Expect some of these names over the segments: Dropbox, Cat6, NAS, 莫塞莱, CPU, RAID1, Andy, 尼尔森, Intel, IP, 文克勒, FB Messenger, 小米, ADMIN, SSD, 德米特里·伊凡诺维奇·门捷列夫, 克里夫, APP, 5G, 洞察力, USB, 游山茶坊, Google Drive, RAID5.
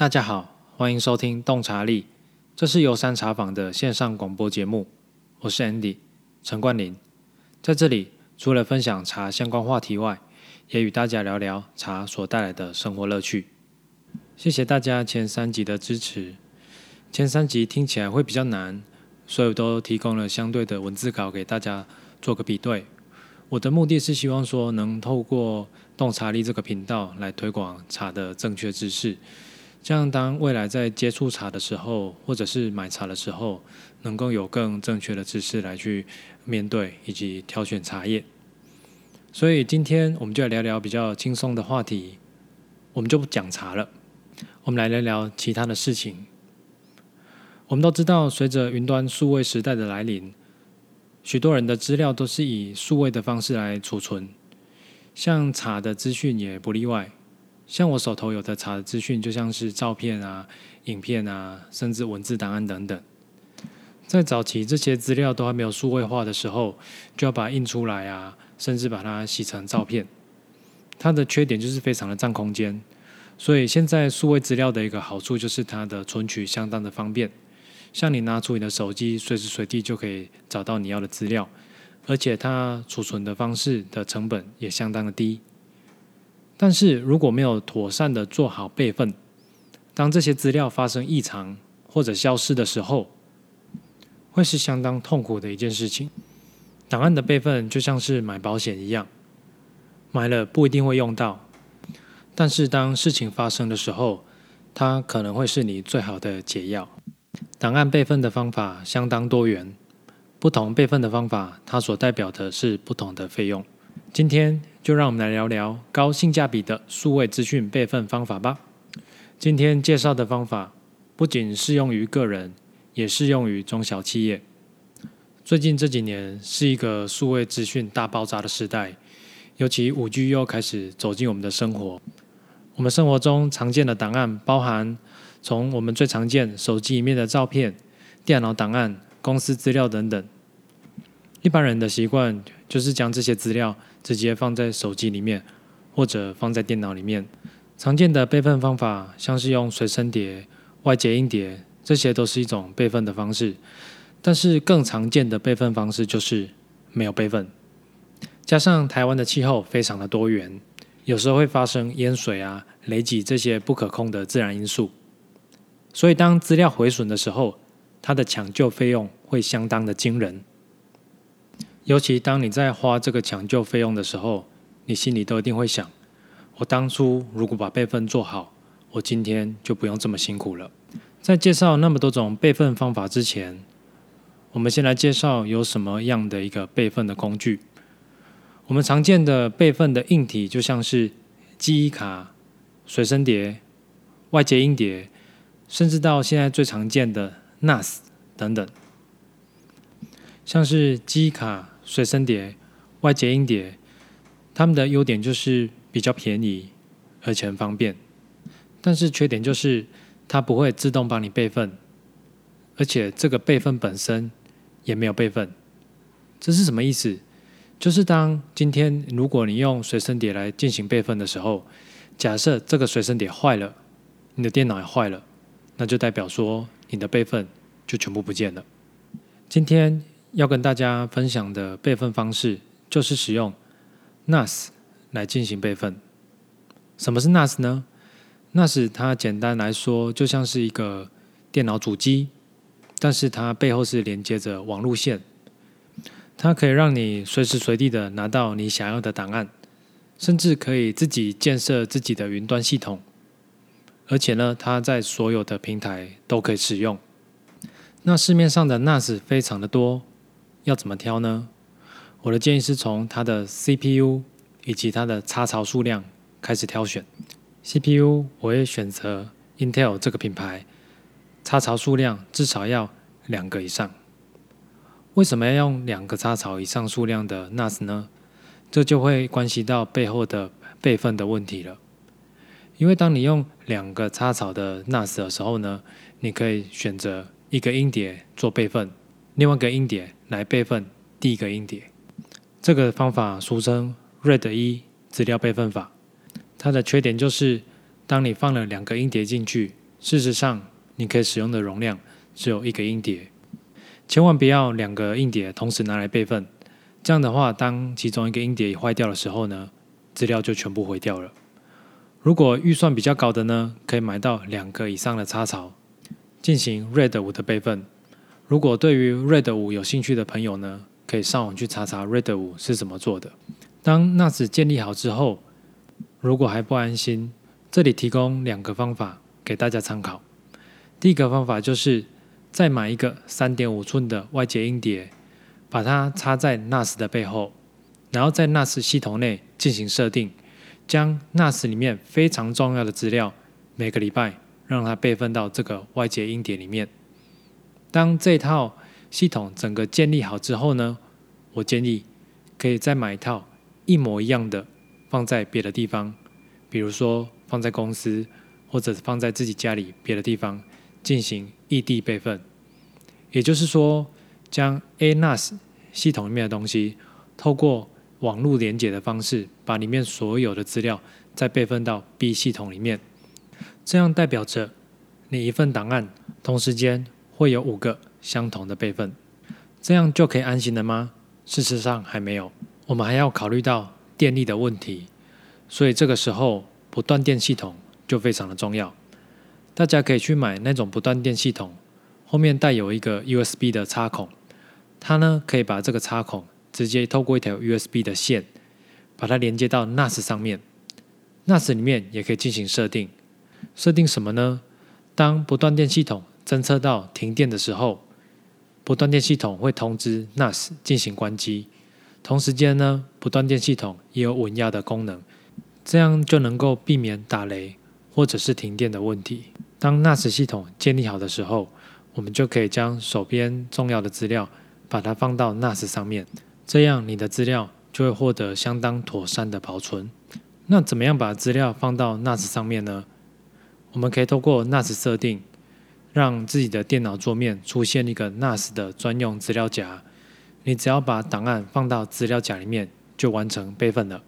大家好，欢迎收听洞察力，这是由三茶坊的线上广播节目，我是 Andy 陈冠霖。在这里，除了分享茶相关话题外，也与大家聊聊茶所带来的生活乐趣。谢谢大家前三集的支持。前三集听起来会比较难，所以我都提供了相对的文字稿给大家做个比对。我的目的是希望说能透过洞察力这个频道来推广茶的正确知识，这样当未来在接触茶的时候，或者是买茶的时候，能够有更正确的知识来去面对以及挑选茶叶。所以今天我们就来聊聊比较轻松的话题，我们就不讲茶了，我们来聊聊其他的事情。我们都知道，随着云端数位时代的来临，许多人的资料都是以数位的方式来储存，像茶的资讯也不例外。像我手头有的茶的资讯，就像是照片啊、影片啊，甚至文字档案等等。在早期这些资料都还没有数位化的时候，就要把它印出来啊，甚至把它洗成照片。它的缺点就是非常的占空间。所以现在数位资料的一个好处就是它的存取相当的方便，像你拿出你的手机，随时随地就可以找到你要的资料，而且它储存的方式的成本也相当的低。但是如果没有妥善的做好备份，当这些资料发生异常或者消失的时候，会是相当痛苦的一件事情。档案的备份就像是买保险一样，买了不一定会用到，但是当事情发生的时候，它可能会是你最好的解药。档案备份的方法相当多元，不同备份的方法，它所代表的是不同的费用。今天就让我们来聊聊高性价比的数位资讯备份方法吧。今天介绍的方法不仅适用于个人，也适用于中小企业。最近这几年是一个数位资讯大爆炸的时代，尤其 5G 又开始走进我们的生活。我们生活中常见的档案包含从我们最常见手机里面的照片、电脑档案、公司资料等等。一般人的习惯就是将这些资料直接放在手机里面，或者放在电脑里面。常见的备份方法像是用随身碟、外接硬碟，这些都是一种备份的方式。但是更常见的备份方式就是没有备份。加上台湾的气候非常的多元，有时候会发生淹水啊、雷击这些不可控的自然因素，所以当资料毁损的时候，它的抢救费用会相当的惊人。尤其当你在花这个抢救费用的时候，你心里都一定会想，我当初如果把备份做好，我今天就不用这么辛苦了。在介绍那么多种备份方法之前，我们先来介绍有什么样的一个备份的工具。我们常见的备份的硬体就像是记忆卡、随身碟、外接硬碟，甚至到现在最常见的 NAS 等等。像是记忆卡、随身碟、外接硬碟，它们的优点就是比较便宜，而且很方便。但是缺点就是它不会自动帮你备份，而且这个备份本身也没有备份。这是什么意思？就是当今天如果你用随身碟来进行备份的时候，假设这个随身碟坏了，你的电脑也坏了，那就代表说你的备份就全部不见了。今天要跟大家分享的备份方式就是使用 NAS 来进行备份。什么是 NAS 呢？ NAS 它简单来说就像是一个电脑主机，但是它背后是连接着网路线，它可以让你随时随地的拿到你想要的档案，甚至可以自己建设自己的云端系统，而且呢，它在所有的平台都可以使用。那市面上的 NAS 非常的多，要怎么挑呢？我的建议是从它的 CPU 以及它的插槽数量开始挑选。CPU 我会选择 Intel 这个品牌，插槽数量至少要2个以上。为什么要用2个插槽以上数量的 NAS 呢？这就会关系到背后的备份的问题了。因为当你用2个插槽的 NAS 的时候呢，你可以选择一个硬碟做备份，另外一个硬碟来备份第一个硬碟。这个方法俗称 RAID1 资料备份法。它的缺点就是当你放了2个硬碟进去，事实上，你可以使用的容量只有1个硬碟，千万不要2个硬碟同时拿来备份。这样的话，当其中一个硬碟坏掉的时候呢，资料就全部毁掉了。如果预算比较高的呢，可以买到2个以上的插槽，进行 RAID5 的备份。如果对于 RAID5 有兴趣的朋友呢，可以上网去查查 RAID5 是怎么做的。当 NAS 建立好之后，如果还不安心，这里提供2个方法给大家参考。第一个方法就是再买一个 3.5 寸的外接硬碟，把它插在 NAS 的背后，然后在 NAS 系统内进行设定，将 NAS 里面非常重要的资料每个礼拜让它备份到这个外接硬碟里面。当这套系统整个建立好之后呢，我建议可以再买一套一模一样的放在别的地方，比如说放在公司或者放在自己家里别的地方进行异地备份。也就是说，将 NAS 系统里面的东西透过网络连接的方式把里面所有的资料再备份到 B 系统里面。这样代表着你一份档案同时间会有5个相同的备份。这样就可以安心了吗？事实上还没有，我们还要考虑到电力的问题，所以这个时候不断电系统就非常的重要。大家可以去买那种不断电系统，后面带有一个 USB 的插孔，它呢可以把这个插孔直接透过一条 USB 的线把它连接到 NAS 上面。 NAS 里面也可以进行设定，设定什么呢？当不断电系统侦测到停电的时候，不断电系统会通知 NAS 进行关机，同时间呢，不断电系统也有稳压的功能，这样就能够避免打雷或者是停电的问题。当 NAS 系统建立好的时候，我们就可以将手边重要的资料把它放到 NAS 上面，这样你的资料就会获得相当妥善的保存。那怎么样把资料放到 NAS 上面呢？我们可以透过 NAS 设定，让自己的电脑桌面出现一个 NAS 的专用资料夹，你只要把档案放到资料夹里面就完成备份了。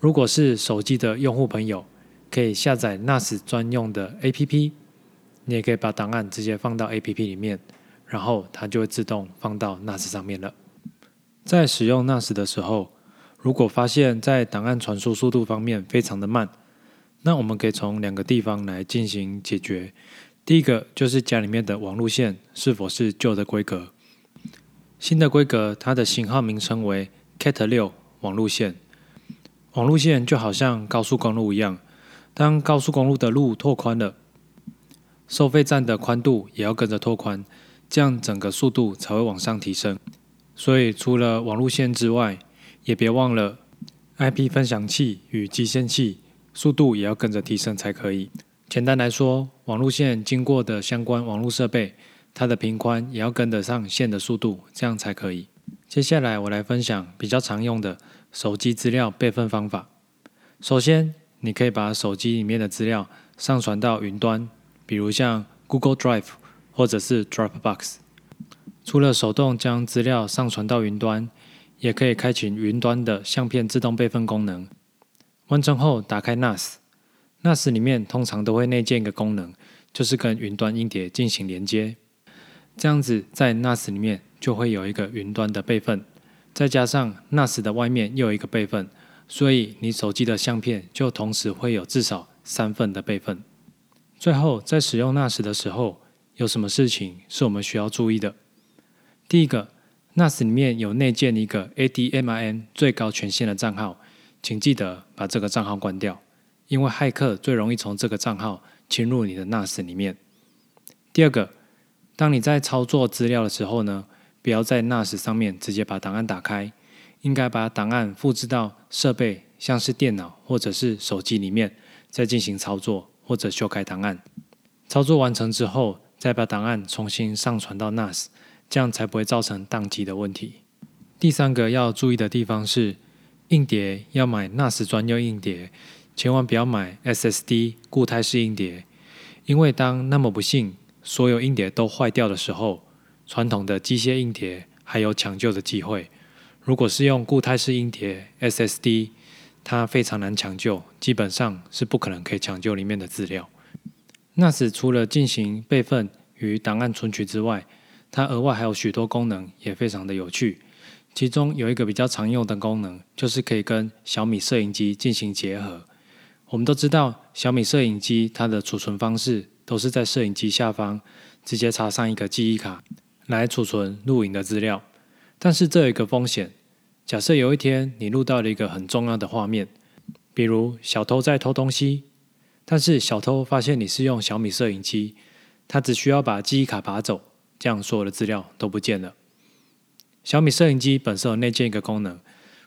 如果是手机的用户朋友，可以下载 NAS 专用的 APP， 你也可以把档案直接放到 APP 里面，然后它就会自动放到 NAS 上面了。在使用 NAS 的时候，如果发现在档案传输速度方面非常的慢，那我们可以从2个地方来进行解决。第一个就是家里面的网路线是否是旧的规格，新的规格它的型号名称为 Cat6 网路线。网路线就好像高速公路一样，当高速公路的路拓宽了，收费站的宽度也要跟着拓宽，这样整个速度才会往上提升。所以除了网路线之外，也别忘了 IP 分享器与集线器速度也要跟着提升才可以。简单来说，网路线经过的相关网路设备，它的频宽也要跟得上线的速度，这样才可以。接下来我来分享比较常用的手机资料备份方法。首先，你可以把手机里面的资料上传到云端，比如像 Google Drive 或者是 Dropbox。 除了手动将资料上传到云端，也可以开启云端的相片自动备份功能。完成后打开 NAS 里面通常都会内建一个功能，就是跟云端硬碟进行连接，这样子在 NAS 里面就会有一个云端的备份，再加上 NAS 的外面又有一个备份，所以你手机的相片就同时会有至少3份的备份。最后，在使用 NAS 的时候，有什么事情是我们需要注意的？第一个， NAS 里面有内建一个 ADMIN 最高权限的账号，请记得把这个账号关掉，因为骇客最容易从这个账号侵入你的 NAS 里面。第二个，当你在操作资料的时候呢，不要在 NAS 上面直接把档案打开，应该把档案复制到设备，像是电脑或者是手机里面，再进行操作或者修改档案。操作完成之后，再把档案重新上传到 NAS， 这样才不会造成宕机的问题。第三个要注意的地方是，硬碟要买 NAS 专用硬碟，千万不要买 SSD 固态式硬碟，因为当那么不幸所有硬碟都坏掉的时候，传统的机械硬碟还有抢救的机会。如果是用固态式硬碟 SSD， 它非常难抢救，基本上是不可能可以抢救里面的资料。NAS 除了进行备份与档案存取之外，它额外还有许多功能，也非常的有趣。其中有一个比较常用的功能，就是可以跟小米摄影机进行结合。我们都知道小米摄影机它的储存方式都是在摄影机下方直接插上一个记忆卡来储存录影的资料，但是这有一个风险，假设有一天你录到了一个很重要的画面，比如小偷在偷东西，但是小偷发现你是用小米摄影机，他只需要把记忆卡拔走，这样所有的资料都不见了。小米摄影机本身有内建一个功能，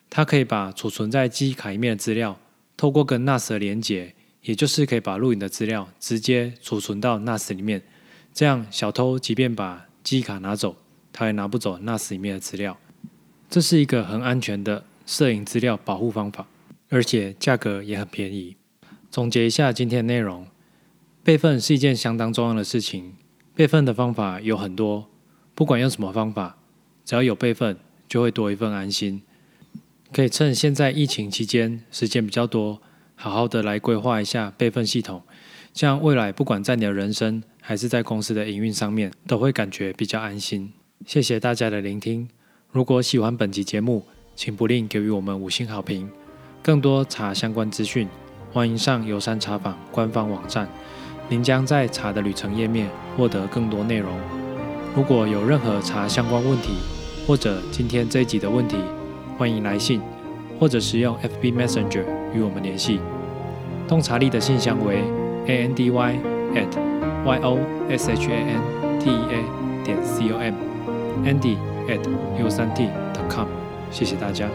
它可以把储存在记忆卡里面的资料透过跟 NAS 的连接，也就是可以把录影的资料直接储存到 NAS 里面，这样小偷即便把记忆卡拿走，他也拿不走 NAS 里面的资料。这是一个很安全的摄影资料保护方法，而且价格也很便宜。总结一下今天的内容，备份是一件相当重要的事情，备份的方法有很多，不管用什么方法，只要有备份就会多一份安心。可以趁现在疫情期间时间比较多，好好的来规划一下备份系统，这样未来不管在你的人生还是在公司的营运上面，都会感觉比较安心。谢谢大家的聆听，如果喜欢本集节目，请不吝给予我们5星好评。更多茶相关资讯，欢迎上游山茶坊官方网站，您将在茶的旅程页面获得更多内容。如果有任何茶相关问题，或者今天这一集的问题，欢迎来信，或者使用 FB Messenger 与我们联系。洞察力的信箱为 andy@yoshanta.com，Andy@u3t.com。谢谢大家。